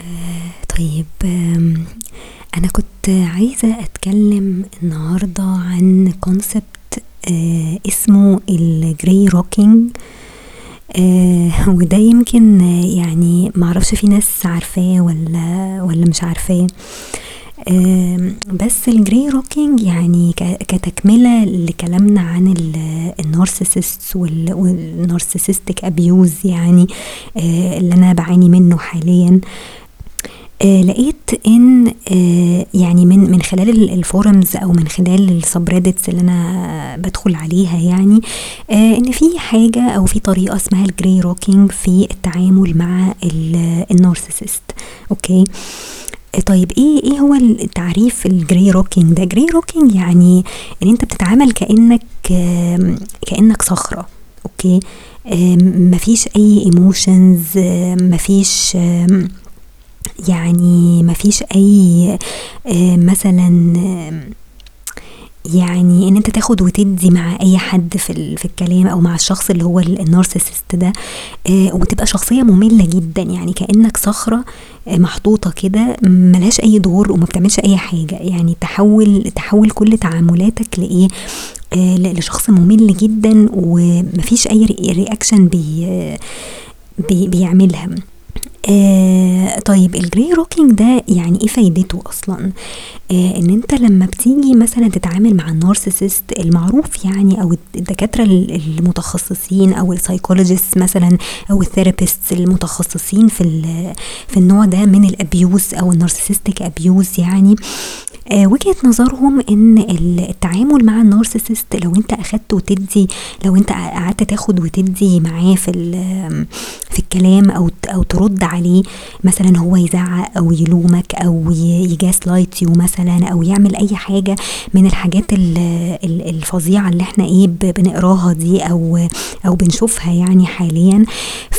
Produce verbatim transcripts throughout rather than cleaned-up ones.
آه طيب آه انا كنت عايزة اتكلم النهاردة عن كونسبت آه اسمه الجري روكينج، آه وده يمكن يعني معرفش في ناس عارفاه ولا ولا مش عارفاه، آه بس الجري روكينج يعني كتكملة لكلامنا عن النارسيسست والنارسيسستك ابيوز يعني آه اللي انا بعاني منه حاليا. آه لقيت ان آه يعني من من خلال الفورمز او من خلال السبريدتس اللي انا بدخل عليها يعني آه ان في حاجه او في طريقه اسمها الجري روكينج في التعامل مع النارسيسست. اوكي طيب ايه ايه هو التعريف الجري روكينج ده؟ جري روكينج يعني ان انت بتتعامل كانك آه كانك صخره، اوكي آه مفيش اي ايموشنز، آه مفيش آه يعني مفيش اي مثلا يعني ان انت تاخد وتدي مع اي حد في في الكلام او مع الشخص اللي هو النارسيسست ده، وتبقى شخصية مملة جدا يعني كأنك صخرة محطوطة كده ملهاش اي دور وما بتعملش اي حاجة، يعني تحول تحول كل تعاملاتك لايه لشخص ممل جدا ومفيش اي رياكشن بي بيعملها. آه طيب الجري روكينج ده يعني ايه فايدته اصلا؟ آه ان انت لما بتيجي مثلا تتعامل مع النارسيسست المعروف يعني او الدكاترة المتخصصين او السايكولوجيست مثلا او الثيرابيست المتخصصين في في النوع ده من الابيوز او النارسيسستك ابيوز، يعني آه وجهة نظرهم ان التعامل مع النارسيسست لو انت اخدت وتدي، لو انت قعدت تاخد وتدي معاه في في الكلام او او ترد عليه مثلا، هو يزعق او يلومك او يجاس لايت يو مثلا او يعمل اي حاجه من الحاجات الفظيعه اللي احنا ايه بنقراها دي او او بنشوفها يعني حاليا،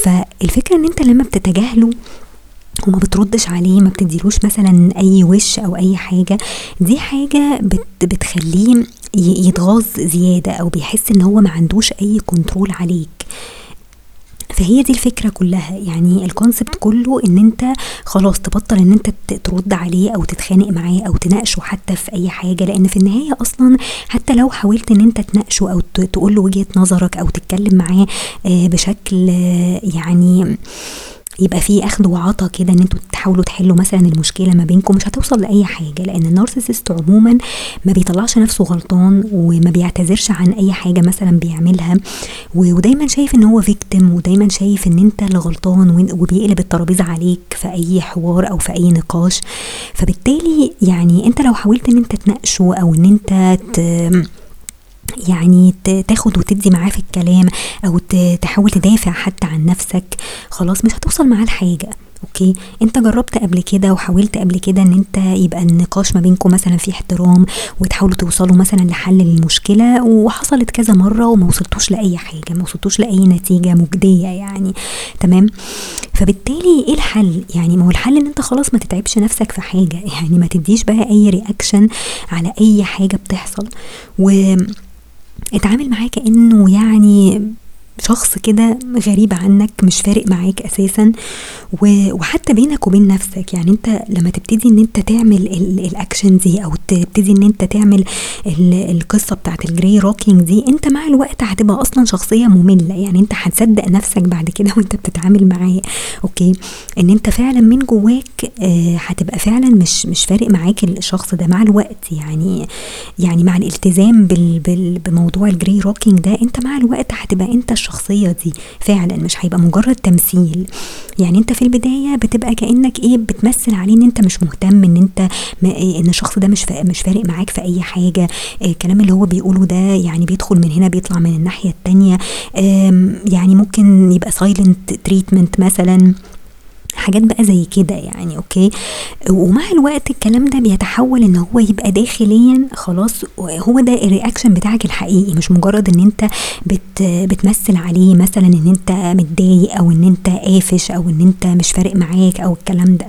فالفكره ان انت لما بتتجاهله وما بتردش عليه ما بتديلوش مثلا اي وش او اي حاجه، دي حاجه بتخليه يتغاظ زياده او بيحس ان هو ما عندوش اي كنترول عليك. فهي دي الفكرة كلها يعني الكونسبت كله ان انت خلاص تبطل ان انت ترد عليه او تتخانق معاه او تناقشه حتى في اي حاجة، لان في النهاية اصلا حتى لو حاولت ان انت تناقشه او تقول له وجهة نظرك او تتكلم معاه بشكل يعني يبقى فيه اخد وعطا كده ان انتوا تحاولوا تحلوا مثلا المشكله ما بينكم، مش هتوصل لاي حاجه، لان النارسيسست عموما ما بيطلعش نفسه غلطان وما بيعتذرش عن اي حاجه مثلا بيعملها، ودايما شايف ان هو فيكتم ودايما شايف ان انت اللي غلطان وبيقلب الترابيزه عليك في اي حوار او في اي نقاش. فبالتالي يعني انت لو حاولت ان انت تناقشه او ان انت ت... يعني تاخد وتدي معاه في الكلام او تحاول تدافع حتى عن نفسك، خلاص مش هتوصل معاه لحاجه. اوكي انت جربت قبل كده وحاولت قبل كده ان انت يبقى النقاش ما بينكم مثلا في احترام وتحاولوا توصلوا مثلا لحل للمشكله، وحصلت كذا مره وما وصلتوش لاي حاجه، ما وصلتوش لاي نتيجه مجديه يعني، تمام؟ فبالتالي ايه الحل؟ يعني ما هو الحل ان انت خلاص ما تتعبش نفسك في حاجه، يعني ما تديش بقى اي رياكشن على اي حاجه بتحصل، و اتعامل معاه كأنه يعني شخص كده غريب عنك مش فارق معاك اساسا، وحتى بينك وبين نفسك. يعني انت لما تبتدي ان انت تعمل الاكشن دي او تبتدي ان انت تعمل القصه بتاعه الجري روكينج دي، انت مع الوقت هتبقى اصلا شخصيه ممله، يعني انت هتصدق نفسك بعد كده وانت بتتعامل معاه، اوكي ان انت فعلا من جواك هتبقى فعلا مش مش فارق معاك الشخص ده مع الوقت. يعني يعني مع الالتزام بال بال بموضوع الجري روكينج ده، انت مع الوقت هتبقى انت الشخصية دي فعلا، مش هيبقى مجرد تمثيل. يعني انت في البداية بتبقى كأنك ايه بتمثل عليه ان انت مش مهتم، ان انت ان الشخص ده مش مش فارق معاك في اي حاجة، الكلام اللي هو بيقوله ده يعني بيدخل من هنا بيطلع من الناحية التانية، يعني ممكن يبقى silent treatment مثلا، حاجات بقى زي كده يعني. اوكي ومع الوقت الكلام ده بيتحول ان هو يبقى داخليا خلاص هو ده الرياكشن بتاعك الحقيقي، مش مجرد ان انت بت بتمثل عليه مثلا ان انت متضايق او ان انت قافش او ان انت مش فارق معاك او الكلام ده.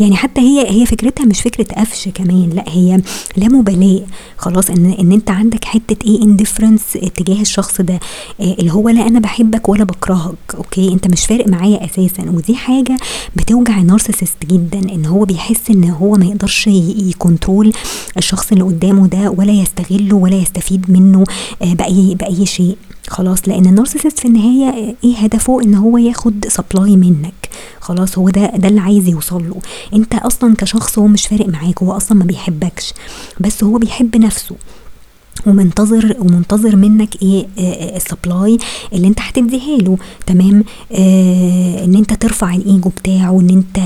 يعني حتى هي هي فكرتها مش فكره قفش كمان، لا هي لا مبالاه خلاص، ان ان انت عندك حته ايه indifference تجاه الشخص ده، اللي هو لا انا بحبك ولا بكرهك، اوكي انت مش فارق معايا اساسا، ودي حاجه بتوجع النارسيسست جدا ان هو بيحس ان هو ما يقدرش يكنترول الشخص اللي قدامه ده ولا يستغله ولا يستفيد منه باي باي شيء خلاص. لان النارسيسست في النهايه ايه هدفه؟ ان هو ياخد سبلاي منك خلاص، هو ده ده اللي عايز يوصل له. انت اصلا كشخص هو مش فارق معاك، هو اصلا ما بيحبكش، بس هو بيحب نفسه ومنتظر ومنتظر منك ايه؟ السبلاي اللي انت هتديها له، تمام؟ اه ان انت ترفع الايجو بتاعه، ان انت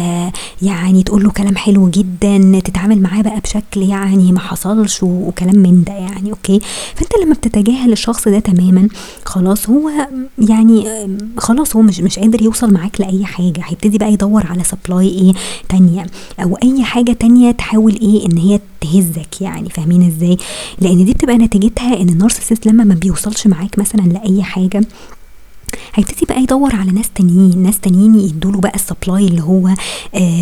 يعني تقول له كلام حلو جدا، تتعامل معاه بقى بشكل يعني ما حصلش وكلام من ده يعني. اوكي، فانت لما بتتجاهل الشخص ده تماما خلاص، هو يعني خلاص هو مش مش قادر يوصل معاك لاي حاجه، هيبتدي بقى يدور على سبلاي ايه تانية او اي حاجه تانية تحاول ايه ان هي تهزك يعني. فاهمين ازاي؟ لان دي بتبقى نتيجتها ان النارسيسست لما ما بيوصلش معاك مثلا لاي حاجه هيبتدي بقى يدور على ناس تانيين ناس تانيين يدوله بقى السبلاي اللي هو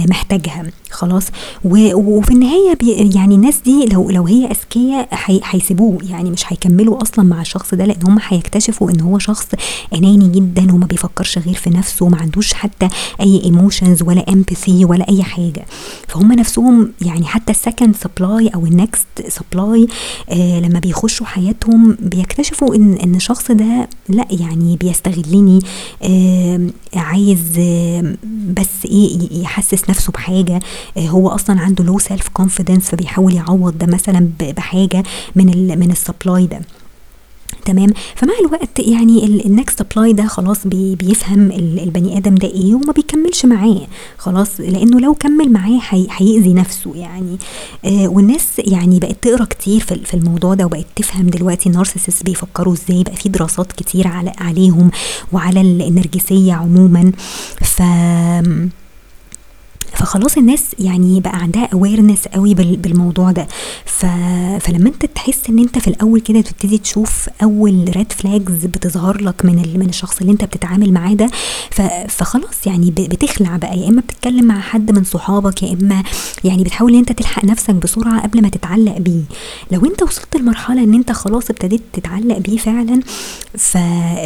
محتاجها خلاص. وفي النهايه يعني الناس دي لو لو هي اذكياء هيسيبوه، يعني مش هيكملوا اصلا مع الشخص ده، لان هم هيكتشفوا ان هو شخص اناني جدا وما بيفكرش غير في نفسه وما عندوش حتى اي ايموشنز ولا امباثي ولا اي حاجه. فهم نفسهم يعني حتى السكند سبلاي او النكست سبلاي آه لما بيخشوا حياتهم بيكتشفوا ان ان الشخص ده لا يعني بيستغلني، آه عايز آه بس ايه يحسس نفسه بحاجه، هو اصلا عنده لو سيلف كونفيدنس فبيحاول يعوض ده مثلا بحاجه من ال من السبلاي ده، تمام؟ فمع الوقت يعني النكست سبلاي ده خلاص بيفهم البني ادم ده ايه وما بيكملش معاه خلاص، لانه لو كمل معاه هيأذي نفسه يعني. آه والناس يعني بقت تقرا كتير في الموضوع ده وبقت تفهم دلوقتي النارسيسس بيفكروا ازاي، بقى في دراسات كتير على عليهم وعلى النرجسيه عموما. ف فخلاص الناس يعني بقى عندها اويرنس قوي بالموضوع ده. ف... فلما انت تحس ان انت في الاول كده تبتدي تشوف اول ريد فلاجز بتظهر لك من ال... من الشخص اللي انت بتتعامل معاه ده، ف... فخلاص يعني ب... بتخلع بقى، يا اما بتتكلم مع حد من صحابك، يا اما يعني بتحاول ان انت تلحق نفسك بسرعه قبل ما تتعلق بيه. لو انت وصلت لمرحله ان انت خلاص ابتديت تتعلق بيه فعلا، ف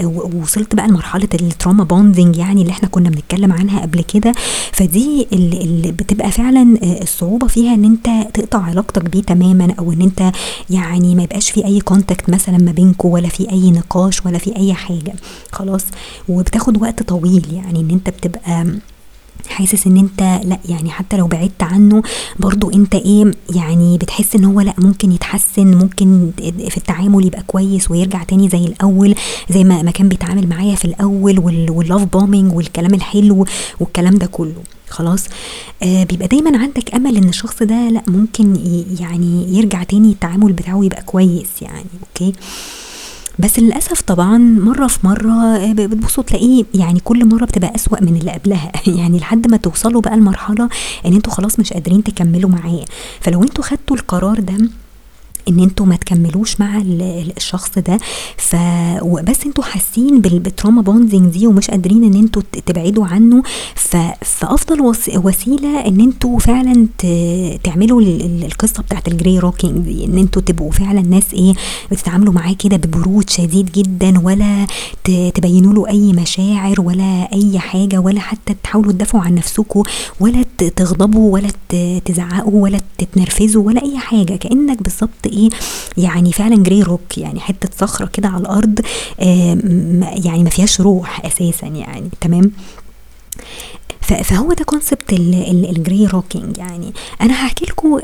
ووصلت بقى لمرحله التروما بوندنج يعني اللي احنا كنا بنتكلم عنها قبل كده، فدي ال... اللي بتبقى فعلا الصعوبة فيها ان انت تقطع علاقتك بيه تماما، او ان انت يعني ما يبقاش في اي كونتاكت مثلا ما بينكو ولا في اي نقاش ولا في اي حاجة خلاص، وبتاخد وقت طويل يعني ان انت بتبقى حاسس ان انت لا يعني حتى لو بعدت عنه برضو انت ايه يعني بتحس ان هو لا ممكن يتحسن، ممكن في التعامل يبقى كويس ويرجع تاني زي الاول، زي ما, ما كان بيتعامل معايا في الاول، واللاف بومينج والكلام الحلو والكلام ده كله خلاص. آه بيبقى دايما عندك امل ان الشخص ده لا ممكن يعني يرجع تاني التعامل بتاعه يبقى كويس يعني. اوكي، بس للأسف طبعا مرة في مرة بتبصوا تلاقيه يعني كل مرة بتبقى أسوأ من اللي قبلها يعني، لحد ما توصلوا بقى المرحلة ان انتوا خلاص مش قادرين تكملوا معاه. فلو انتوا خدتوا القرار ده ان انتوا ما تكملوش مع الشخص ده، ف بس انتوا حاسين بالتروما بوندنج دي ومش قادرين ان انتوا تبعدوا عنه، ف... فافضل وس... وسيله ان انتوا فعلا ت... تعملوا ال... القصه بتاعت الجري روكينج دي، ان انتوا تبقوا فعلا ناس ايه بتتعاملوا معاه كده ببرود شديد جدا، ولا ت... تبينوا له اي مشاعر ولا اي حاجه، ولا حتى تحاولوا تدافعوا عن نفسكم، ولا ت... تغضبوا ولا ت... تزعقوا ولا تتنرفزوا ولا اي حاجه. كانك بالظبط يعني فعلا جري روك، يعني حتة صخرة كده على الأرض يعني ما فيهاش روح أساسا يعني، تمام؟ فهو ده كونسبت الجري روكينج يعني. انا هحكي لكم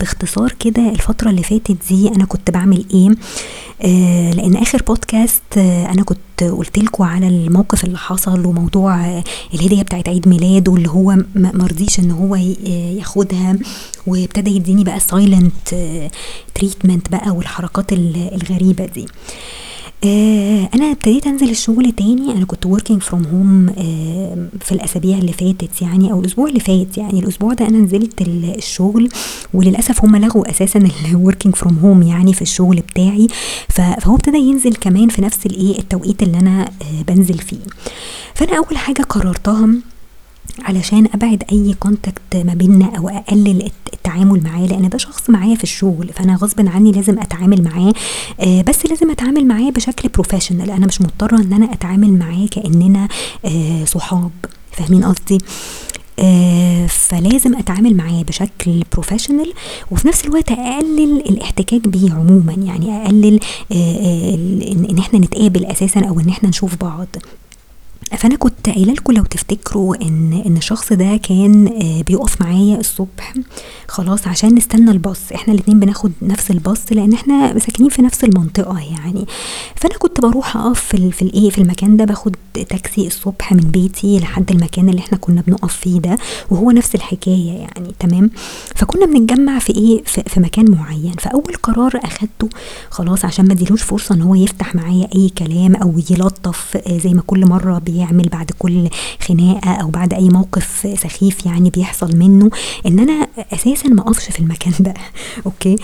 باختصار كده الفتره اللي فاتت دي انا كنت بعمل ايه، لان اخر بودكاست انا كنت قلت لكم على الموقف اللي حصل وموضوع الهديه بتاعت عيد ميلاده اللي هو ما رضيش ان هو ياخدها، وابتدى يديني بقى سايلنت تريتمنت بقى والحركات الغريبه دي. انا ابتديت انزل الشغل تاني، انا كنت working from home في الاسابيع اللي فاتت يعني او الاسبوع اللي فات يعني. الاسبوع ده انا نزلت الشغل وللاسف هم لغوا اساسا ال working from home يعني في الشغل بتاعي، فهو ابتدى ينزل كمان في نفس الايه التوقيت اللي انا بنزل فيه. فانا اول حاجه قررتها علشان ابعد اي كونتاكت ما بيننا او اقلل التعامل معاه، لان ده شخص معايا في الشغل فانا غصب عني لازم اتعامل معاه، بس لازم اتعامل معاه بشكل بروفيشنال، انا مش مضطره ان انا اتعامل معاه كاننا صحاب. فاهمين قصدي؟ فلازم اتعامل معاه بشكل بروفيشنال، وفي نفس الوقت اقلل الاحتكاك بيه عموما، يعني اقلل ان احنا نتقابل اساسا او ان احنا نشوف بعض. فانا كنت قايله لكم لو تفتكروا ان ان الشخص ده كان بيقف معايا الصبح خلاص عشان نستنى الباص، احنا الاثنين بناخد نفس الباص لان احنا ساكنين في نفس المنطقه يعني. فانا كنت بروح اقف في في الايه في المكان ده، باخد تاكسي الصبح من بيتي لحد المكان اللي احنا كنا بنقف فيه ده، وهو نفس الحكايه يعني، تمام. فكنا بنتجمع في ايه في, في مكان معين. فاول قرار اخدته خلاص عشان ما اديلوش فرصه ان هو يفتح معايا اي كلام او يلطف زي ما كل مره بي يعمل بعد كل خناقه او بعد اي موقف سخيف يعني بيحصل منه، ان انا اساسا ما اقفش في المكان ده. اوكي،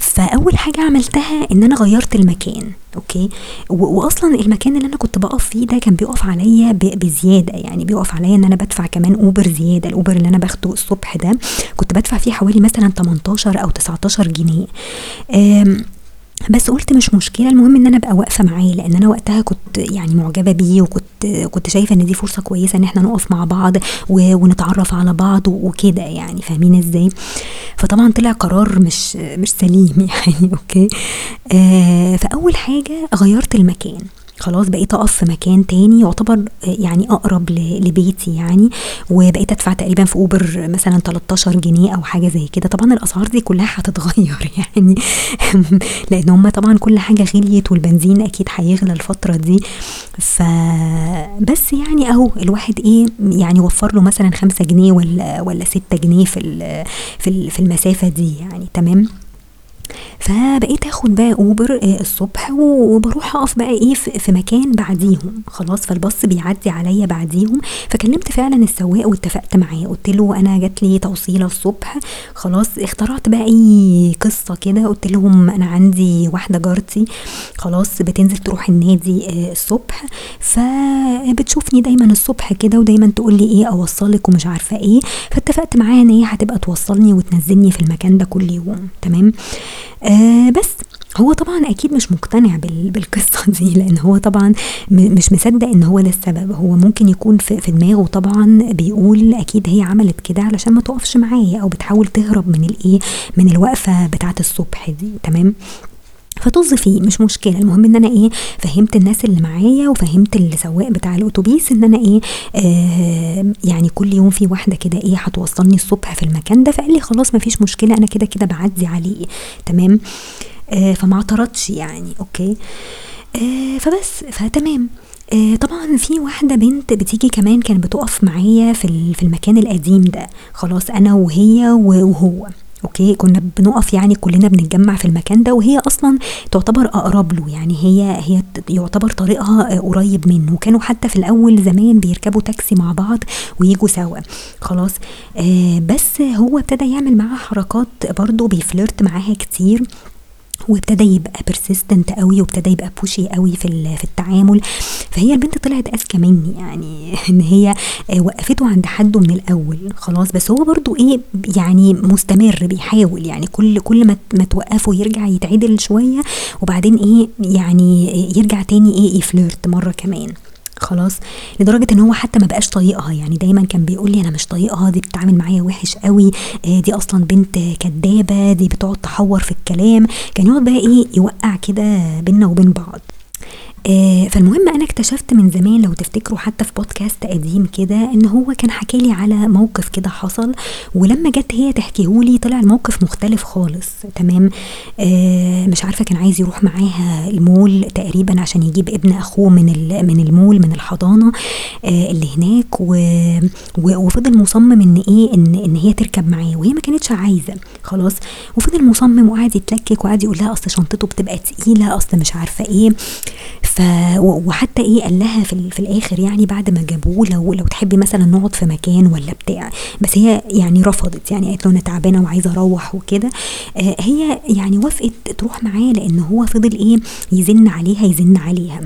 فاول حاجه عملتها ان انا غيرت المكان. اوكي، واصلا المكان اللي انا كنت بقف فيه ده كان بيقف عليا بزياده، يعني بيقف عليا ان انا بدفع كمان اوبر زياده. الاوبر اللي انا باخده الصبح ده كنت بدفع فيه حوالي مثلا تمنتاشر او تسعتاشر جنيه، بس قلت مش مشكله، المهم ان انا ابقى واقفه معاه، لان انا وقتها كنت يعني معجبه بيه، وكنت كنت شايفه ان دي فرصه كويسه ان احنا نقف مع بعض ونتعرف على بعض وكده يعني، فاهمين ازاي. فطبعا طلع قرار مش مش سليم يعني. اوكي، آه فاول حاجه غيرت المكان، خلاص بقيت اقف في مكان تاني يعتبر يعني اقرب لبيتي يعني، وبقيت ادفع تقريبا في اوبر مثلا تلتاشر جنيه او حاجه زي كده. طبعا الاسعار دي كلها هتتغير يعني لان هم طبعا كل حاجه غليت، والبنزين اكيد هيغلى الفتره دي. فبس يعني اهو الواحد ايه يعني وفر له مثلا خمسة جنيه ولا ولا ستة جنيه في في المسافه دي يعني، تمام. فبقيت اخد بقى اوبر الصبح، وبروح اقف بقى ايه في مكان بعديهم خلاص، فالباص بيعدي عليا بعديهم. فكلمت فعلا السواق واتفقت معاه، قلت له انا جات لي توصيله الصبح خلاص، اخترعت بقى اي قصه كده، قلت لهم انا عندي واحده جارتي خلاص بتنزل تروح النادي الصبح، فبتشوفني دايما الصبح كده ودايما تقول لي ايه اوصلك ومش عارفه ايه، فاتفقت معاها ان هي هتبقى توصلني وتنزلني في المكان ده كل يوم، تمام. آه بس هو طبعا اكيد مش مقتنع بالقصه دي، لان هو طبعا مش مصدق ان هو ده السبب. هو ممكن يكون في دماغه طبعا بيقول اكيد هي عملت كده علشان ما توقفش معايا، او بتحاول تهرب من الايه من الوقفه بتاعه الصبح دي، تمام. فطز فيه مش مشكله، المهم ان انا ايه فهمت الناس اللي معايا، وفهمت السواق بتاع الاتوبيس ان انا ايه آه يعني كل يوم في واحده كده ايه هتوصلني الصبح في المكان ده. فقال لي خلاص مفيش مشكله، انا كده كده بعدي عليه، تمام. آه فما اعترضتش يعني. اوكي، آه فبس فتمام. آه طبعا في واحده بنت بتيجي كمان كانت بتقف معايا في في المكان القديم ده خلاص، انا وهي وهو. اوكي، كنا بنقف يعني كلنا بنتجمع في المكان ده، وهي اصلا تعتبر اقرب له يعني، هي هي يعتبر طريقها قريب منه، وكانوا حتى في الاول زمان بيركبوا تاكسي مع بعض ويجوا سوا خلاص. آه بس هو ابتدى يعمل معاها حركات برضو، بيفلرت معاها كتير، وابتدى يبقى بيرسيستنت قوي، وابتدى يبقى بوشي قوي في في التعامل. فهي البنت طلعت اذكى مني يعني، ان هي وقفته عند حده من الاول خلاص، بس هو برضو ايه يعني مستمر بيحاول يعني، كل كل ما ما توقفه يرجع يتعدل شويه، وبعدين ايه يعني يرجع تاني ايه يفلرت مره كمان خلاص، لدرجه ان هو حتى ما بقاش طايقها يعني. دايما كان بيقول لي انا مش طايقها دي، بتتعامل معايا وحش قوي، دي اصلا بنت كدابه، دي بتقعد تحور في الكلام، كان يقعد بقى ايه يوقع كده بينا وبين بعض. فالمهم انا اكتشفت من زمان لو تفتكروا حتى في بودكاست قديم كده، ان هو كان حكالي على موقف كده حصل، ولما جت هي تحكيهولي طلع الموقف مختلف خالص، تمام. مش عارفه كان عايز يروح معاها المول تقريبا عشان يجيب ابن اخوه من من المول من الحضانه اللي هناك، وفضل مصمم ان ايه ان ان هي تركب معاه، وهي ما كانتش عايزه خلاص، وفضل مصمم وقعد يتلكك وقعد يقول لها اصل شنطته بتبقى تقيله، اصل مش عارفه ايه. ف وحتى ايه قال لها في, في الاخر يعني بعد ما جابوه لو لو تحبي مثلا نقعد في مكان ولا بتاع، بس هي يعني رفضت يعني، قالت له انا تعبانه وعايزه اروح وكده. آه هي يعني وافقت تروح معاه، لان هو فضل ايه يزن عليها يزن عليها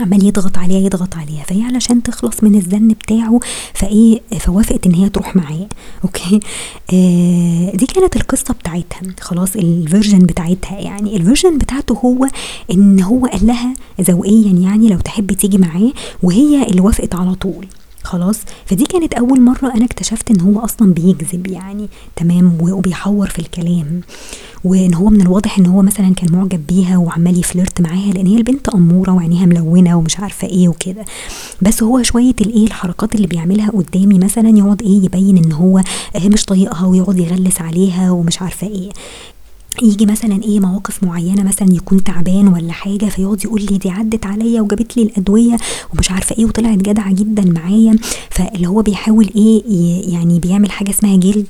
عمال يضغط عليها يضغط عليها، فهي علشان تخلص من الزن بتاعه فايه فوافقت ان هي تروح معاه. اوكي، آه دي كانت القصه بتاعتها خلاص، الفيرجن بتاعتها يعني. الفيرجن بتاعته هو ان هو قال لها ذوقيا يعني لو تحب تيجي معاه، وهي اللي وافقت على طول خلاص. فدي كانت اول مرة انا اكتشفت ان هو اصلا بيجذب يعني تمام، وبيحور في الكلام، وان هو من الواضح ان هو مثلا كان معجب بيها وعمال يفلرت معاها، لان هي البنت اموره وعينيها ملونه ومش عارفه ايه وكده. بس هو شويه الايه الحركات اللي بيعملها قدامي مثلا يقعد ايه يبين ان هو مش طايقها ويقعد يغلس عليها ومش عارفه ايه. يجي مثلا ايه مواقف معينه، مثلا يكون تعبان ولا حاجه فيقعد يقول لي دي عدت عليا وجابت لي الادويه ومش عارفه ايه وطلعت جدعه جدا معايا. فاللي هو بيحاول ايه يعني بيعمل حاجه اسمها جيلت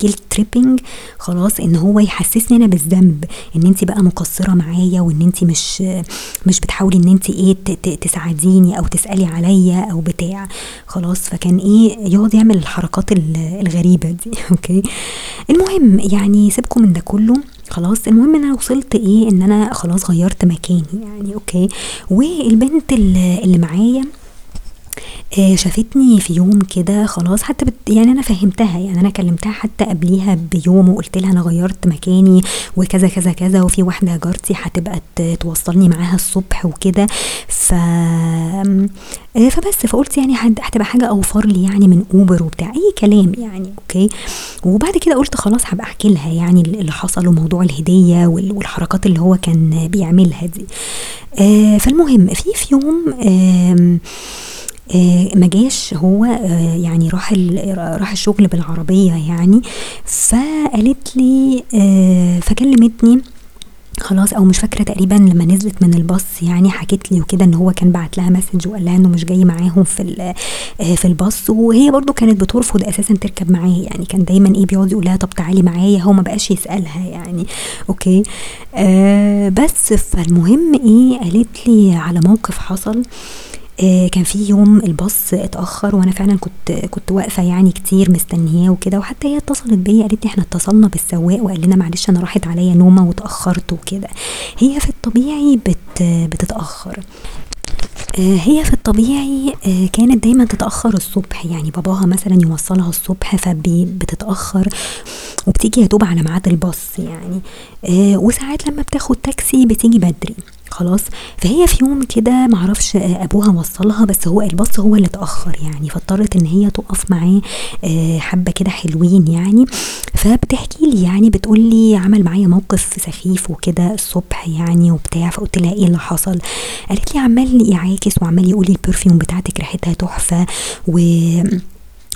جيلت تريبنج، خلاص، ان هو يحسسني انا بالذنب ان انت بقى مقصره معايا، وان انت مش مش بتحاولي ان انت ايه تساعديني او تسالي عليا او بتاع، خلاص. فكان ايه يقعد يعمل الحركات الغريبه دي. اوكي، المهم يعني سيبكم من ده كله خلاص. المهم انا وصلت ايه ان انا خلاص غيرت مكاني يعني. اوكي، والبنت اللي معايا شافتني في يوم كده خلاص، حتى بت يعني انا فهمتها، يعني انا كلمتها حتى قبليها بيوم وقلت لها انا غيرت مكاني وكذا كذا كذا، وفي واحده جارتي هتبقى توصلني معاها الصبح وكده. ف فبس فقلت يعني هتبقى حاجه اوفر لي يعني من اوبر وبتاع اي كلام يعني. اوكي، وبعد كده قلت خلاص هبقى احكي لها يعني اللي حصل وموضوع الهديه والحركات اللي هو كان بيعملها دي. فالمهم في في يوم ما جاش هو يعني راح راح الشغل بالعربية يعني. فقالت لي فكلمتني خلاص، او مش فاكره تقريبا لما نزلت من الباص يعني حكت لي وكده ان هو كان بعت لها مسج وقال لها انه مش جاي معاهم في في الباص، وهي برضو كانت بترفض اساسا تركب معاه يعني. كان دايما ايه بيقعد يقول لها طب تعالي معايا، هو ما بقاش يسالها يعني. اوكي، آه بس فالمهم ايه قالت لي على موقف حصل. كان في يوم الباص اتاخر وانا فعلا كنت كنت واقفه يعني كتير مستنياه وكده، وحتى هي اتصلت بيا قالت لي احنا اتصلنا بالسواق وقال لنا معلش انا راحت عليا نومه وتاخرت وكده. هي في الطبيعي بت بتتاخر هي في الطبيعي كانت دايما تتاخر الصبح يعني، باباها مثلا يوصلها الصبح فبتتاخر وبتيجي هتوب على ميعاد الباص يعني، وساعات لما بتاخد تاكسي بتيجي بدري خلاص. فهي في يوم كده معرفش ابوها وصلها، بس هو الباص هو اللي اتاخر يعني، فاضطرت ان هي تقف معاه حبه كده حلوين يعني. فبتحكي لي يعني بتقول لي عمل معايا موقف سخيف وكده الصبح يعني وبتاع. فقلت لها ايه اللي حصل؟ قالت لي عمال يعاكس وعمال يقول لي البرفيوم بتاعتك ريحتها تحفه، و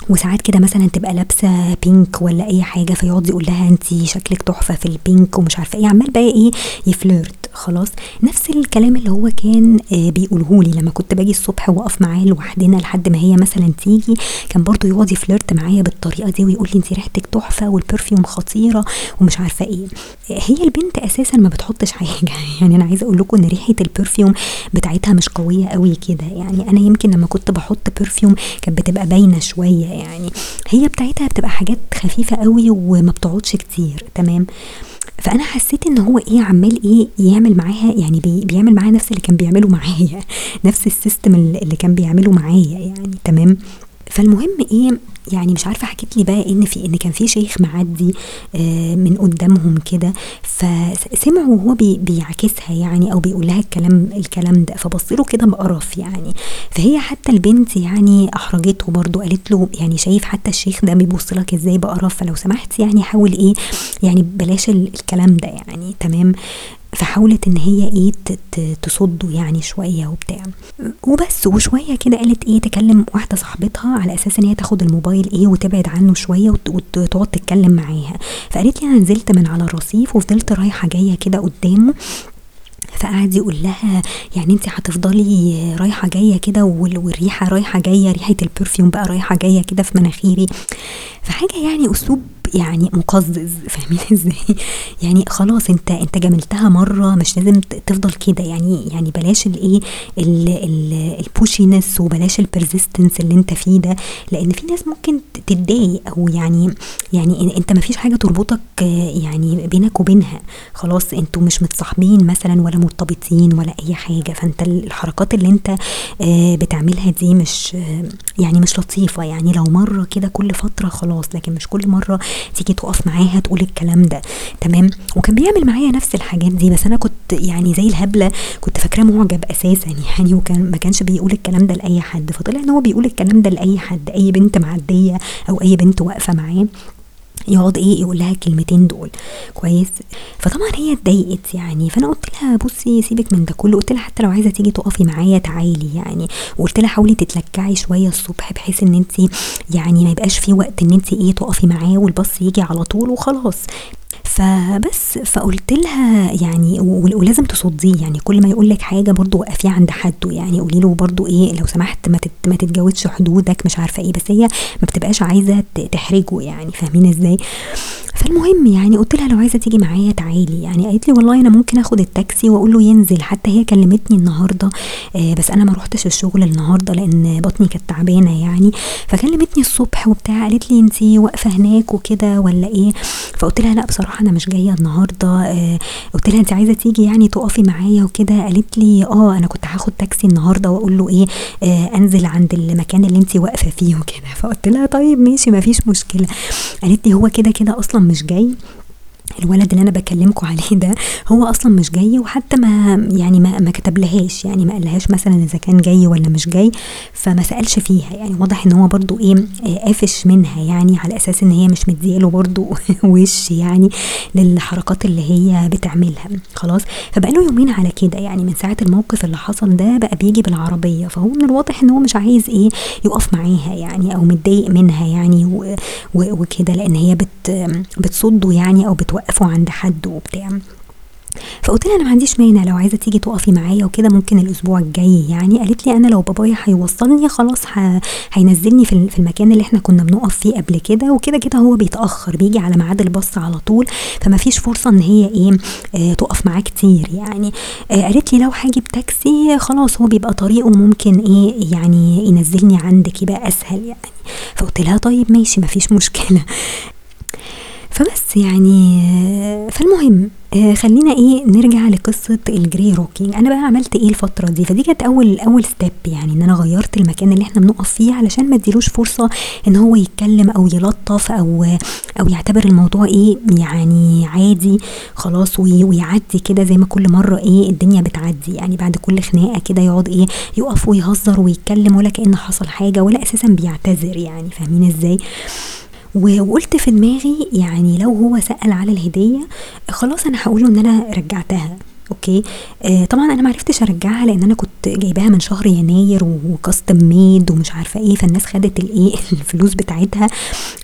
وساعات كده مثلا تبقى لابسه بينك ولا اي حاجه فيقعد يقول لها انت شكلك تحفه في البينك ومش عارفه ايه، عمال بقى ايه يفلرت خلاص. نفس الكلام اللي هو كان بيقوله لي لما كنت باجي الصبح واقف معاه لوحدنا لحد ما هي مثلا تيجي، كان برضو يقعد يفلرت معايا بالطريقه دي ويقول لي انت ريحتك تحفه والبرفيوم خطيره ومش عارفه ايه. هي البنت اساسا ما بتحطش حاجه يعني، انا عايزه اقول لكم ان ريحه البرفيوم بتاعتها مش قويه قوي كده يعني. انا يمكن لما كنت بحط برفيوم كانت بتبقى باينه شويه يعني، هي بتاعتها بتبقى حاجات خفيفه قوي وما بتقعدش كتير تمام. فانا حسيت ان هو ايه عمال ايه يعمل معاها يعني، بيعمل معاها نفس اللي كان بيعمله معايا، نفس السيستم اللي كان بيعمله معايا يعني تمام. فالمهم ايه يعني مش عارفه حكيت لي بقى ان في ان كان في شيخ معدي من قدامهم كده، فسمعوا وهو بيعكسها يعني او بيقول لها الكلام الكلام ده، فبص له كده بقرف يعني. فهي حتى البنت يعني احرجته برضو، قالت له يعني شايف حتى الشيخ ده بيبص لك ازاي بقرف، فلو سمحت يعني حاول ايه يعني بلاش الكلام ده يعني تمام. فحاولت ان هي ايه تصده يعني شويه وبتاع وبس. وشويه كده قالت ايه تكلم واحده صاحبتها على اساس ان هي تاخد الموبايل ايه وتبعد عنه شويه وتقعد تتكلم معاها. فقالت لي انا نزلت من على الرصيف وفضلت رايحه جايه كده قدامه، فقعد يقول لها يعني انت هتفضلي رايحه جايه كده والريحه رايحه جايه، ريحه البرفيوم بقى رايحه جايه كده في مناخيري، فحاجه يعني اسلوب يعني مقزز، فاهمين ازاي يعني؟ خلاص انت انت جاملتها مره، مش لازم تفضل كده يعني يعني بلاش الايه البوشينس وبلاش البرزيستنس اللي انت فيه ده، لان في ناس ممكن تتضايق او يعني يعني انت ما فيش حاجه تربطك يعني بينك وبينها، خلاص انتوا مش متصاحبين مثلا ولا مرتبطين ولا اي حاجة. فانت الحركات اللي انت بتعملها دي مش يعني مش لطيفة، يعني لو مرة كده كل فترة خلاص، لكن مش كل مرة تيجي تقف معاها تقول الكلام ده. تمام. وكان بيعمل معايا نفس الحاجات دي، بس انا كنت يعني زي الهبلة، كنت فاكرة معجب اساسا يعني، وكان ما كانش بيقول الكلام ده لأي حد. فطلع ان هو بيقول الكلام ده لأي حد، اي بنت معدية او اي بنت واقفة معاه يقعد ايه يقول لها الكلمتين دول. كويس. فطبعا هي اتضايقت يعني، فانا قلت لها بصي سيبك من ده كله، قلت لها حتى لو عايزه تيجي تقفي معايا تعالي يعني، وقلت لها حاولي تتلكعي شويه الصبح بحيث ان انت يعني ما يبقاش في وقت ان انت ايه تقفي معاه والباص يجي على طول وخلاص. فبس فقلت لها يعني ولازم تصديه، يعني كل ما يقول لك حاجه برضو وقفيه عند حده، يعني قولي له برضو ايه لو سمحت ما تتجاوزش حدودك مش عارفه ايه، بس هي ما بتبقاش عايزه تحرجه يعني، فاهمين ازاي؟ فالمهم يعني قلت لها لو عايزه تيجي معايا تعالي يعني. قالت لي والله انا ممكن اخد التاكسي واقول له ينزل، حتى هي كلمتني النهارده آه بس انا ما روحتش الشغل النهارده لان بطني كانت تعبانه يعني، فكلمتني الصبح وبتاع، قالت لي انت واقفه هناك وكده ولا ايه؟ فقلت لها لا بصراحه انا مش جايه النهارده. آه قلت لها انت عايزه تيجي يعني تقفي معايا وكده؟ قالت لي اه انا كنت هاخد تاكسي النهارده واقول له ايه آه انزل عند المكان اللي انت واقفه فيه وكده. فقلت لها طيب ماشي ما فيش مشكله. قالت لي هو كده كده اصلا مش جاي، الولد اللي انا بكلمكم عليه ده هو اصلا مش جاي، وحتى ما يعني ما, ما كتب لهاش يعني، ما قالهاش مثلا اذا كان جاي ولا مش جاي، فما سالش فيها يعني. واضح ان هو برضو ايه قافش منها يعني، على اساس ان هي مش مدياله برضو وش يعني للحركات اللي هي بتعملها. خلاص. فبقاله يومين على كده يعني، من ساعه الموقف اللي حصل ده بقى بيجي بالعربيه، فهو من الواضح ان هو مش عايز ايه يقف معاها يعني، او متضايق منها يعني وكده، لان هي بت بتصده يعني او بتوقف وقفوا عند حد وبتاع. فقلت لها انا ما عنديش مانع لو عايزه تيجي تقفي معايا وكده، ممكن الاسبوع الجاي يعني. قالت لي انا لو بابايا هيوصلني خلاص هينزلني في المكان اللي احنا كنا بنقف فيه قبل كده، وكده كده هو بيتاخر بيجي على ميعاد الباص على طول، فما فيش فرصه ان هي ايه آه تقف معاه كتير يعني. آه قالت لي لو هاجي بتاكسي خلاص هو بيبقى طريقه ممكن ايه يعني ينزلني عندك يبقى اسهل يعني. فقلت لها طيب ماشي ما فيش مشكله. فبس يعني فالمهم خلينا ايه نرجع لقصه الجري روكينج. انا بقى عملت ايه الفتره دي؟ فدي كانت اول اول ستيب يعني، ان انا غيرت المكان اللي احنا بنقف فيه علشان ما اديلوش فرصه ان هو يتكلم او يلطف او او يعتبر الموضوع ايه يعني عادي خلاص ويعدي كده زي ما كل مره ايه الدنيا بتعدي يعني. بعد كل خناقه كده يقعد ايه يقف ويهزر ويتكلم ولا كأن حصل حاجه ولا اساسا بيعتذر يعني، فاهمين ازاي؟ وقلت في دماغي يعني لو هو سأل على الهدية خلاص انا هقوله ان انا رجعتها. اوكي. آه طبعا انا معرفتش ارجعها لان انا كنت جايباها من شهر يناير وكاستم ميد ومش عارفه ايه، فالناس خدت الايه الفلوس بتاعتها،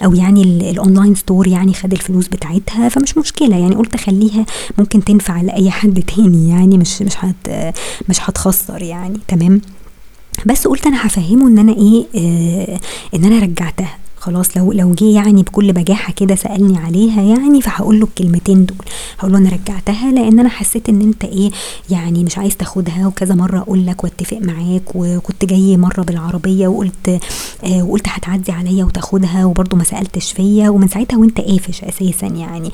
او يعني الاونلاين ستور يعني خد الفلوس بتاعتها، فمش مشكله يعني، قلت خليها ممكن تنفع لاي حد تاني يعني، مش مش هت مش هتخسر يعني. تمام. بس قلت انا هفهمه ان انا ايه آه ان انا رجعتها خلاص، لو لو جه يعني بكل بجاحه كده سالني عليها يعني، فهقول له الكلمتين دول، هقول له انا رجعتها لان انا حسيت ان انت ايه يعني مش عايز تاخدها، وكذا مره اقول لك واتفق معاك، وكنت جاي مره بالعربيه وقلت آه وقلت هتعدي عليا وتاخدها وبرضه ما سالتش فيا، ومن ساعتها وانت قافش اساسا يعني.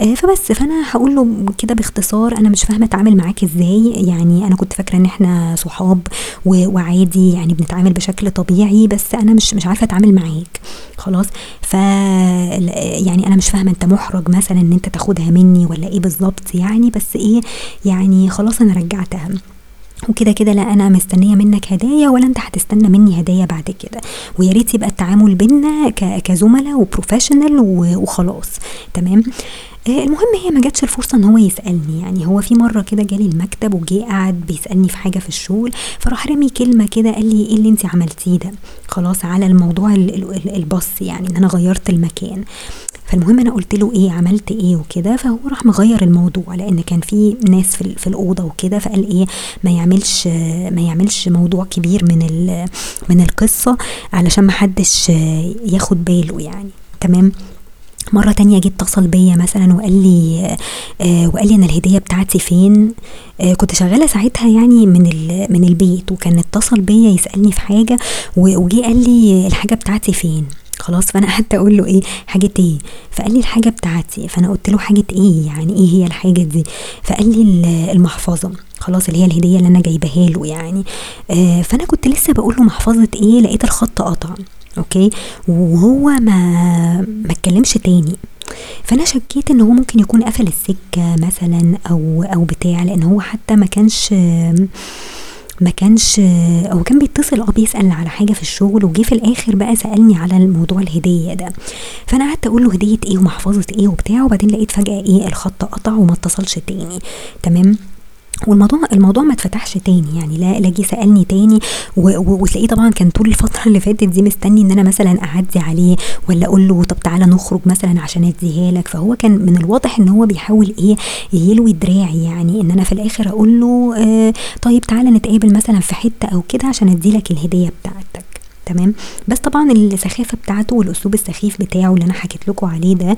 آه فبس فانا هقول له كده باختصار انا مش فاهمه اتعامل معاك ازاي يعني، انا كنت فاكره ان احنا صحاب وعادي يعني بنتعامل بشكل طبيعي، بس انا مش مش عارفه اتعامل معاك خلاص. ف يعني انا مش فاهمه انت محرج مثلا ان انت تاخدها مني ولا ايه بالظبط يعني، بس ايه يعني خلاص انا رجعتها وكده كده، لا انا مستنيه منك هدايا ولا انت هتستنى مني هدايا بعد كده، ويا ريت يبقى التعامل بينا كزملاء وبروفيشنال وخلاص. تمام. المهم هي ما جاتش الفرصه ان هو يسالني يعني. هو في مره كده جالي المكتب وجي قعد بيسالني في حاجه في الشغل، فراح رمي كلمه كده قال لي ايه اللي انت عملتيه ده خلاص على الموضوع الباص يعني، ان انا غيرت المكان. فالمهم انا قلت له ايه عملت ايه وكده، فهو راح مغير الموضوع لان كان في ناس في في الاوضه وكده، فقال ايه ما يعملش ما يعملش موضوع كبير من من القصه علشان ما حدش ياخد باله يعني. تمام. مرة تانية جيت اتصل بيا مثلا وقال لي آه وقال لي انا الهدية بتاعتي فين. آه كنت شغالة ساعتها يعني من من البيت، وكان اتصل بيا يسألني في حاجة وجي قال لي الحاجة بتاعتي فين. خلاص. فانا حتى اقول له ايه حاجه ايه، فقال لي الحاجه بتاعتي، فانا قلت له حاجه ايه يعني ايه هي الحاجه دي، فقال لي المحفظه خلاص اللي هي الهديه اللي انا جايبها له يعني. آه فانا كنت لسه بقول له محفظه ايه، لقيت الخط قطع اوكي، وهو ما ما اتكلمش تاني. فانا شكيت ان هو ممكن يكون قفل السكه مثلا او او بتاع، لان هو حتى ما كانش ما كانش او كان بيتصل او بيسال على حاجه في الشغل، وجي في الاخر بقى سالني على الموضوع الهديه ده. فانا قعدت اقول له هديه ايه ومحفظه ايه وبتاع، وبعدين لقيت فجاه ايه الخط قطع وما اتصلش تاني تمام، والموضوع الموضوع ما اتفتحش تاني يعني، لا لا جه سالني تاني. وتلاقيه طبعا كان طول الفتره اللي فاتت دي مستني ان انا مثلا اعدي عليه ولا اقول له طب تعالى نخرج مثلا عشان اديها لك. فهو كان من الواضح ان هو بيحاول ايه يلوي دراعي، يعني ان انا في الاخر اقول له آه طيب تعالى نتقابل مثلا في حته او كده عشان ادي لك الهديه بتاعتك تمام. بس طبعا السخافه بتاعته والاسلوب السخيف بتاعه اللي انا حكيت لكم عليه ده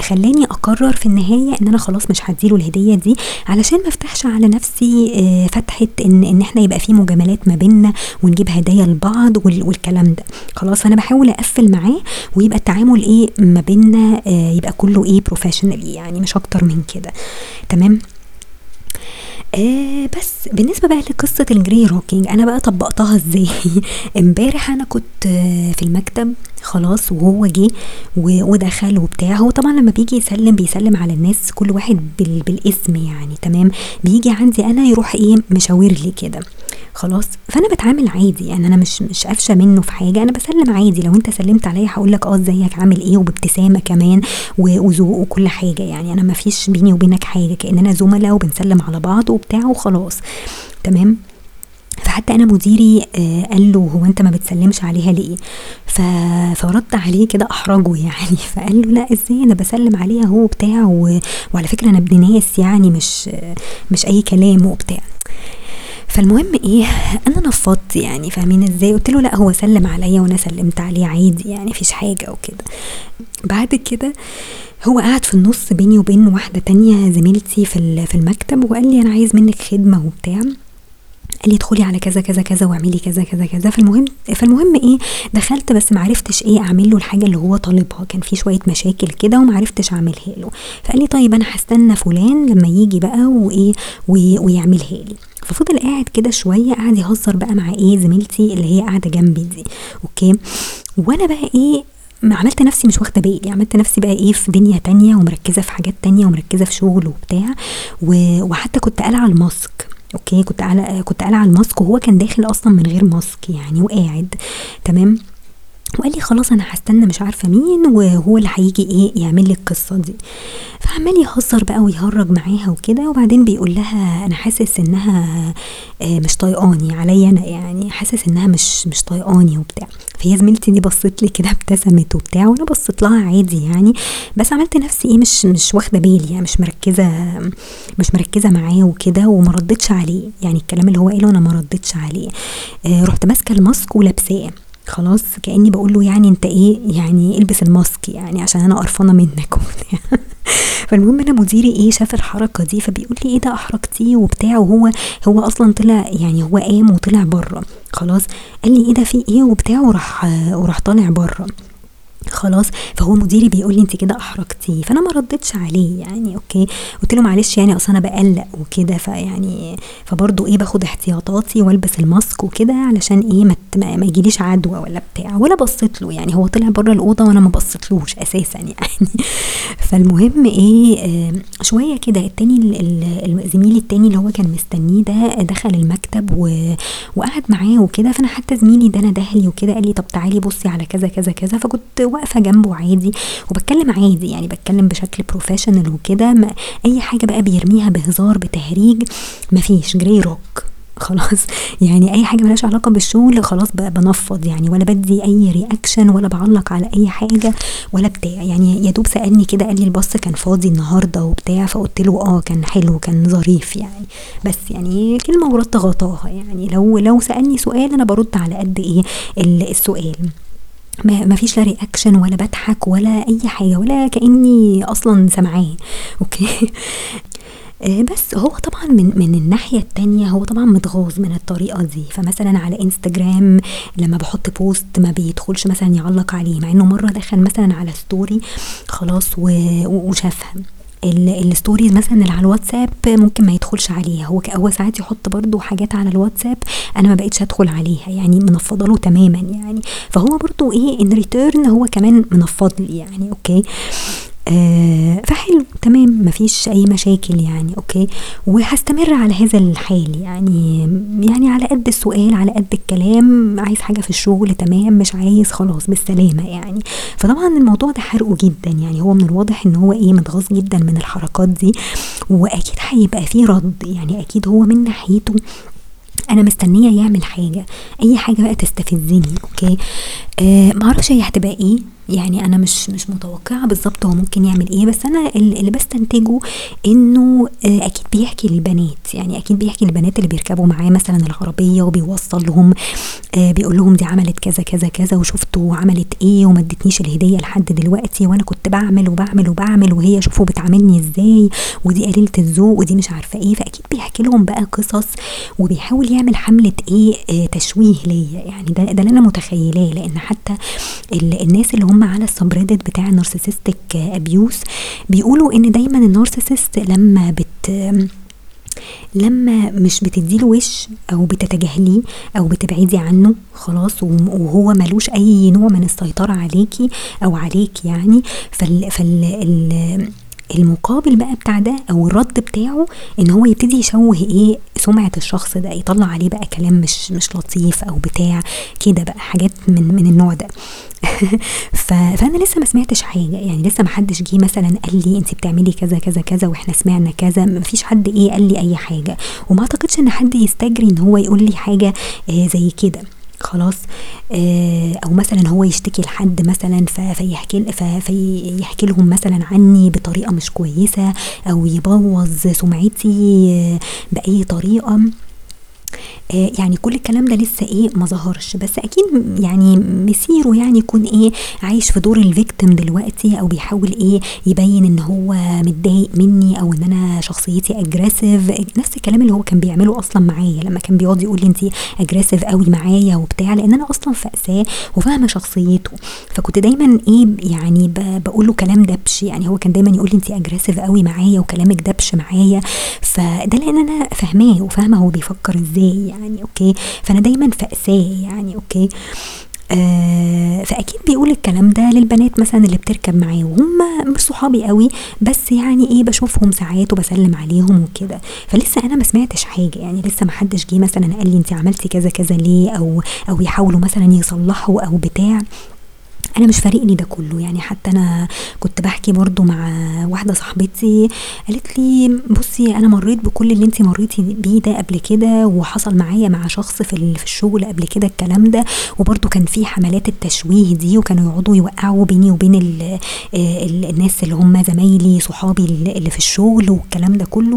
خلاني اقرر في النهايه ان انا خلاص مش هديله الهديه دي، علشان ما افتحش على نفسي فتحه ان ان احنا يبقى في مجاملات ما بيننا ونجيب هدايا لبعض والكلام ده خلاص. فانا بحاول اقفل معاه ويبقى التعامل ايه ما بيننا يبقى كله ايه بروفيشنال يعني، مش اكتر من كده تمام. آه بس بالنسبة بقى لقصة الجري روكينج انا بقى طبقتها ازاي امبارح انا كنت في المكتب خلاص، وهو جه ودخل وبتاع. هو طبعا لما بيجي يسلم بيسلم على الناس كل واحد بالاسم يعني تمام، بيجي عندي انا يروح ايه مشاور لي كده خلاص. فانا بتعامل عادي يعني، انا مش مش قفشه منه في حاجه، انا بسلم عادي. لو انت سلمت عليا هقول لك اه ازيك عامل ايه، وبابتسامه كمان وذوق وكل حاجه يعني، انا ما فيش بيني وبينك حاجه، كاننا زملاء وبنسلم على بعض وبتاع وخلاص تمام. فحتى انا مديري قال له هو انت ما بتسلمش عليها ليه، فرد عليه كده احرجه يعني، فقال له لا ازاي انا بسلم عليها هو بتاع، وعلى فكره انا ابن ناس يعني مش مش اي كلام وبتاع. فالمهم ايه انا نفضت يعني فاهمين ازاي، قلت له لا هو سلم عليا وانا سلمت عليه عادي يعني مفيش حاجه وكده. بعد كده هو قاعد في النص بيني وبين واحده تانية زميلتي في في المكتب، وقال لي انا عايز منك خدمه وبتاع، قال لي ادخلي على كذا كذا كذا واعملي كذا كذا كذا. فالمهم فالمهم ايه دخلت بس معرفتش ايه اعمل له الحاجه اللي هو طالبها، كان في شويه مشاكل كده ومعرفتش اعملها له. فقال لي طيب انا هستنى فلان لما يجي بقى وايه ويعملها لي. ففضل قاعد كده شويه، قاعد يهزر بقى مع ايه زميلتي اللي هي قاعده جنبي دي اوكي. وانا بقى ايه ما عملت نفسي مش واخده بالي، عملت نفسي بقى ايه في دنيا تانية ومركزه في حاجات تانية ومركزه في شغل وبتاع، وحتى كنت قلع الماسك اوكي، كنت قلع كنت قلع الماسك وهو كان داخل اصلا من غير ماسك يعني وقاعد تمام. وقال لي خلاص انا هستنى مش عارفه مين وهو اللي هيجي ايه يعمل لي القصه دي. فعمال يهزر بقى ويهرج معاها وكده، وبعدين بيقول لها انا حاسس انها مش طايقاني عليا انا يعني، حاسس انها مش مش طايقاني وبتاع. فهي زميلتي دي بصت لي كده ابتسمت وبتاع، وانا بصت لها عادي يعني، بس عملت نفسي ايه مش مش واخده بالي يعني، مش مركزه مش مركزه معاه وكده، وما ردتش عليه يعني الكلام اللي هو قاله انا ما ردتش عليه. آه رحت ماسكه الماسك ولابساه خلاص، كأني بقول له يعني انت ايه يعني البس الماسك يعني عشان انا قرفانه منك. فالمهم انا مديري ايه شاف الحركه دي، فبيقول لي ايه ده احرجتيه وبتاع، وهو هو اصلا طلع يعني هو قام وطلع بره خلاص. قال لي ايه ده في ايه وبتاع، وراح وراح طالع بره خلاص. فهو مديري بيقول لي انت كده احرجتيه، فانا ما ردتش عليه يعني اوكي، قلت له معلش يعني اصل انا بقلق وكده، فيعني فبرضه ايه باخد احتياطاتي والبس الماسك وكده علشان ايه ما ما يجيليش عدوى ولا بتاع، ولا بصيت له يعني، هو طلع بره الاوضه وانا ما بصيتلوش اساسا يعني. فالمهم ايه شويه كده التاني الزميل التاني اللي هو كان مستنيه ده دخل المكتب وقعد معاه وكده. فانا حتى زميلي ده ندهلي وكده، قال لي طب تعالي بصي على كذا كذا كذا، فكنت واقفه جنبه عادي وبتكلم عادي يعني، بتكلم بشكل بروفيشنال وكده، اي حاجه بقى بيرميها بهزار بتهريج مفيش جري روك خلاص يعني، اي حاجه مالهاش علاقه بالشغل خلاص بقى بنفض يعني، ولا بدي اي رياكشن ولا بعلق على اي حاجه ولا بتاع يعني. يا دوب سالني كده قال لي الباص كان فاضي النهارده وبتاع، فقلت له اه كان حلو كان ظريف يعني، بس يعني كلمه ورد غطاها يعني، لو لو سالني سؤال انا برد على قد ايه السؤال، ما فيش لا رياكشن ولا بضحك ولا اي حاجه ولا كاني اصلا سمعاه اوكي. بس هو طبعا من من الناحيه التانية هو طبعا متغاظ من الطريقه دي. فمثلا على انستجرام لما بحط بوست ما بيدخلش مثلا يعلق عليه، مع انه مره دخل مثلا على ستوري خلاص وشافها. الستوريز مثلا اللي على الواتساب ممكن ما يدخلش عليها، هو هو ساعات يحط برضو حاجات على الواتساب انا ما بقيتش ادخل عليها، يعني منفضه له تماما يعني. فهو برضو ايه ان ريتيرن هو كمان منفض لي يعني. اوكي آه فحلو تمام، مفيش اي مشاكل يعني. اوكي وهستمر على هذا الحال يعني، يعني على قد السؤال على قد الكلام، عايز حاجة في الشغل تمام، مش عايز خلاص بالسلامة يعني. فطبعا الموضوع ده حرقه جدا يعني، هو من الواضح ان هو ايه متغاظ جدا من الحركات دي، واكيد هيبقى فيه رد يعني. اكيد هو من ناحيته انا مستنية يعمل حاجة، اي حاجة بقى تستفزني. اوكي آه معرفش هي هتبقى ايه يعني، انا مش مش متوقعه بالظبط هو ممكن يعمل ايه، بس انا اللي بستنتجه انه اكيد بيحكي للبنات يعني، اكيد بيحكي للبنات اللي بيركبوا معاه مثلا العربيه وبيوصل لهم، بيقول لهم دي عملت كذا كذا كذا وشفتوا عملت ايه وما ادتنيش الهديه لحد دلوقتي، وانا كنت بعمل وبعمل وبعمل وهي شوفوا بتعاملني ازاي، ودي قليله الذوق ودي مش عارفه ايه. فاكيد بيحكي لهم بقى قصص وبيحاول يعمل حمله ايه تشويه ليا يعني. ده ده اللي انا متخيلاه، لان حتى الناس اللي هم على السبريدت بتاع النارسيسستيك ابيوس بيقولوا ان دايما النارسيسست لما بت لما مش بتديله وش او بتتجاهليه او بتبعدي عنه خلاص، وهو ملوش اي نوع من السيطرة عليكي او عليك يعني، فال فال المقابل بقى بتاع ده او الرد بتاعه ان هو يبتدي يشوه ايه سمعة الشخص ده، يطلع عليه بقى كلام مش مش لطيف او بتاع كده بقى، حاجات من من النوع ده. فانا لسه ما سمعتش حاجه يعني، لسه ما حدش جه مثلا قال لي انت بتعملي كذا كذا كذا واحنا سمعنا كذا، ما فيش حد ايه قال لي اي حاجه، وما اعتقدش ان حد يستجري ان هو يقول لي حاجه آه زي كده خلاص. آه او مثلا هو يشتكي لحد مثلا فيحكي فيحكي لهم مثلا عني بطريقه مش كويسه، او يبوظ سمعتي باي طريقه يعني. كل الكلام ده لسه ايه ما ظهرش، بس اكيد يعني مسيره يعني يكون ايه عايش في دور الفيكتيم دلوقتي، او بيحاول ايه يبين ان هو متضايق مني او ان انا شخصيتي اجريسيف، نفس الكلام اللي هو كان بيعمله اصلا معايا لما كان بيقعد يقول لي انت اجريسيف قوي معايا وبتاع، لان انا اصلا فاقساه وفاهمه شخصيته. فكنت دايما ايه يعني بقول له كلام دبش يعني، هو كان دايما يقول لي انت اجريسيف قوي معايا وكلامك دبش معايا، فده لان انا فاهماه وفاهمه هو بيفكر ازاي يعني. اوكي فانا دايما فقساه يعني. اوكي آه فاكيد بيقول الكلام ده للبنات مثلا اللي بتركب معاه، وهم مش صحابي قوي بس يعني ايه بشوفهم ساعات وبسلم عليهم وكده. فلسه انا ما سمعتش حاجه يعني، لسه ما حدش جه مثلا قال لي انت عملتي كذا كذا ليه، او او يحاولوا مثلا يصلحوا او بتاع. انا مش فارقني ده كله يعني. حتى انا كنت بحكي برضو مع واحدة صاحبتي قالت لي بصي انا مريت بكل اللي انتي مريتي بيه ده قبل كده، وحصل معايا مع شخص في الشغل قبل كده الكلام ده، وبرضو كان في حملات التشويه دي، وكانوا يقعدوا يوقعوا بيني وبين ال ال الناس اللي هم زمايلي صحابي اللي في الشغل والكلام ده كله.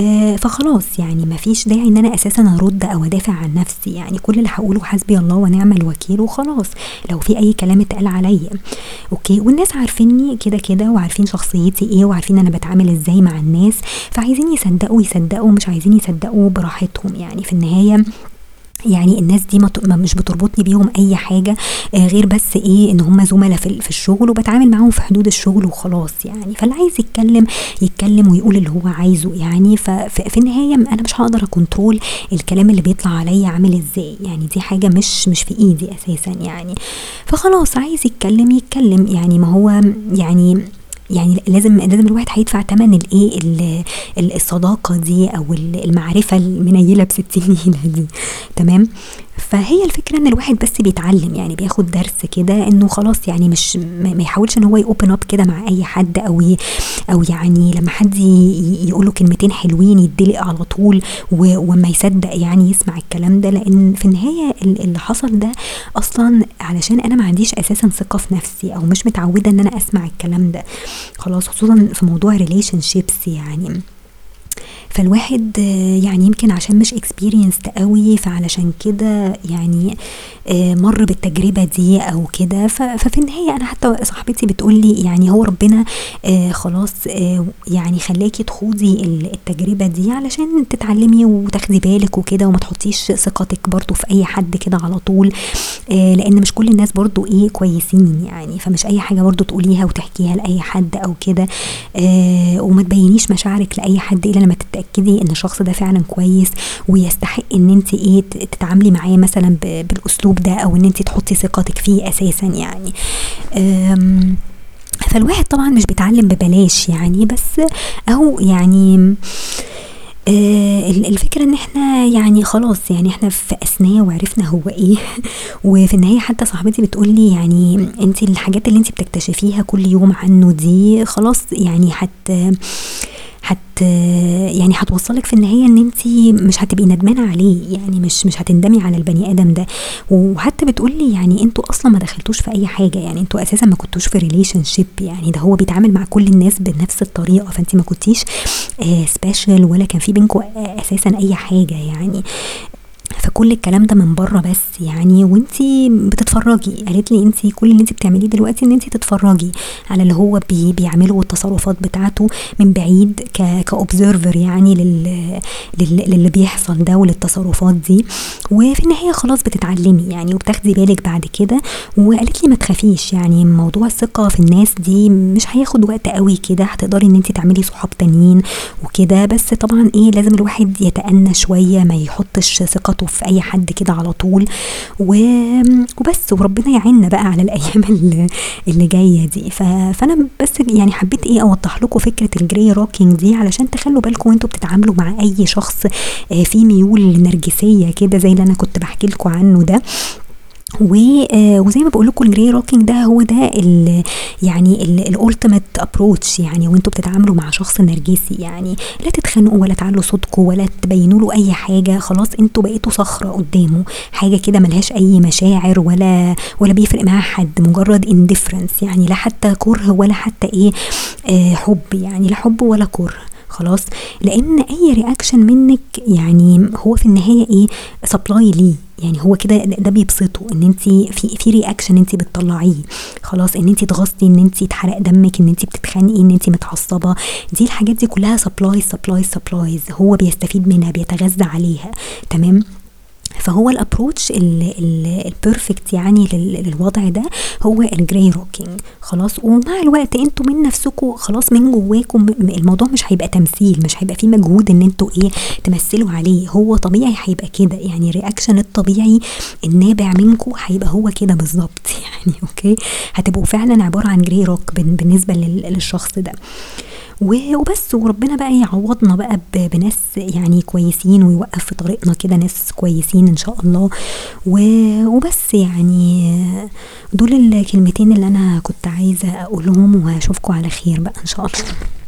آه فخلاص يعني ما فيش داعي ان انا اساسا ارد او ادافع عن نفسي يعني، كل اللي هقوله حسبي الله ونعم الوكيل وخلاص لو في اي كلام اتقال عليا. اوكي والناس عارفيني كده كده وعارفين شخصيتي ايه وعارفين انا بتعامل ازاي مع الناس، فعايزين يصدقوا يصدقوا، مش عايزين يصدقوا براحتهم يعني. في النهايه يعني الناس دي ما مش بتربطني بيهم اي حاجه غير بس ايه ان هم زملاء في في الشغل وبتعامل معاهم في حدود الشغل وخلاص يعني. فاللي عايز يتكلم يتكلم ويقول اللي هو عايزه يعني. ففي النهايه انا مش هقدر اكنترول الكلام اللي بيطلع عليا عامل ازاي يعني، دي حاجه مش مش في ايدي اساسا يعني. فخلاص عايز يتكلم يتكلم يعني، ما هو يعني يعني لازم لازم الواحد هيدفع ثمن الايه الصداقه دي او المعرفه المنيله ب ستين نيله دي تمام. فهي الفكره ان الواحد بس بيتعلم يعني، بياخد درس كده انه خلاص يعني مش ما يحاولش ان هو يوبن اب كده مع اي حد، او او يعني لما حد يقول له كلمتين حلوين يدلق على طول وما يصدق يعني يسمع الكلام ده، لان في النهايه اللي حصل ده اصلا علشان انا ما عنديش اساسا ثقه في نفسي او مش متعوده ان انا اسمع الكلام ده خلاص، خصوصا في موضوع ريليشن شيبس يعني. فالواحد يعني يمكن عشان مش experienced قوي فعلشان كده يعني مر بالتجربة دي او كده. ففي النهاية انا حتى صاحبتي بتقولي يعني هو ربنا خلاص يعني خلاكي تخوضي التجربة دي علشان تتعلمي وتاخدي بالك وكده وما تحطيش ثقتك برضو في اي حد كده على طول، لان مش كل الناس برضو ايه كويسين يعني، فمش اي حاجة برضو تقوليها وتحكيها لأي حد او كده، وما تبينيش مشاعرك لأي حد الا لما تتأكدي ان الشخص ده فعلا كويس ويستحق ان انت ايه تتعاملي معاه مثلا بالاسلوب ده او ان انت تحطي ثقتك فيه اساسا يعني. فالواحد طبعا مش بيتعلم ببلاش يعني، بس اهو يعني الفكرة ان احنا يعني خلاص يعني احنا في اثناء وعرفنا هو ايه. وفي النهاية حتى صاحبتي بتقولي يعني انت الحاجات اللي انت بتكتشفيها كل يوم عنه دي خلاص يعني حتى حت يعني هتوصلك في النهاية ان انتي مش هتبقي ندمانة عليه يعني، مش مش هتندمي على البني ادم ده. وحتى بتقولي يعني انتوا اصلا ما دخلتوش في اي حاجة يعني، انتوا اساسا ما كنتوش في ريليشن شيب يعني، ده هو بيتعامل مع كل الناس بنفس الطريقة، فانتي ما كنتيش آه سبيشال ولا كان في بينكوا آه اساسا اي حاجة يعني، فكل الكلام ده من بره بس يعني. وانتي بتتفرجي، قالت لي انتي كل اللي انتي بتعمليه دلوقتي ان انتي تتفرجي على اللي هو بي بيعمله والتصرفات بتاعته من بعيد كأوبزيرفر يعني لل للي بيحصل ده وللتصرفات دي، وفي النهاية خلاص بتتعلمي يعني وبتاخدي بالك بعد كده. وقالت لي ما تخافيش يعني، موضوع الثقة في الناس دي مش هياخد وقت قوي كده، هتقدري ان انتي تعملي صحاب تانيين وكده، بس طبعا ايه لازم الواحد يتأنى شوية ما يحطش ثقته في اي حد كده على طول وبس. وربنا يعيننا بقى على الايام اللي جايه دي. فانا بس يعني حبيت ايه اوضح لكم فكره الجري روكينج دي علشان تخلوا بالكم وانتوا بتتعاملوا مع اي شخص فيه ميول نرجسيه كده زي اللي انا كنت بحكي لكم عنه ده. وزي ما بقول لكم الجري روكينج ده هو ده ال يعني الالتيميت ابروتش يعني، وانتوا بتتعاملوا مع شخص نرجسي يعني لا تتخانقوا ولا تعلوا صوتكم ولا تبينوا له اي حاجه، خلاص انتوا بقيتوا صخره قدامه، حاجه كده ملهاش اي مشاعر ولا ولا بيفرق معاها حد، مجرد انديفرنس يعني، لا حتى كره ولا حتى ايه آه حب يعني، لا حب ولا كره خلاص، لان اي رياكشن منك يعني هو في النهايه ايه سبلاي ليه يعني، هو كده ده بيبسطه ان انتي في في رياكشن انتي بتطلعيه خلاص، ان انتي تغصتي، ان انتي تحرق دمك، ان انتي بتتخانقي، ان انتي متعصبه، دي الحاجات دي كلها سبلاي سبلاي سبلايز هو بيستفيد منها، بيتغذى عليها تمام. فهو الابروتش البرفكت يعني للوضع ده هو الجري روكينج خلاص. ومع الوقت انتوا من نفسكم خلاص من جواكم الموضوع مش هيبقى تمثيل، مش هيبقى فيه مجهود ان انتوا ايه تمثلوا عليه، هو طبيعي هيبقى كده يعني، الرياكشن الطبيعي النابع منكم هيبقى هو كده بالظبط يعني. اوكي هتبقوا فعلا عباره عن جري روك بالنسبه للشخص ده وبس. وربنا بقى يعوضنا بقى بناس يعني كويسين ويوقف في طريقنا كده ناس كويسين ان شاء الله وبس يعني. دول الكلمتين اللي انا كنت عايزة اقولهم، وهشوفكم على خير بقى ان شاء الله.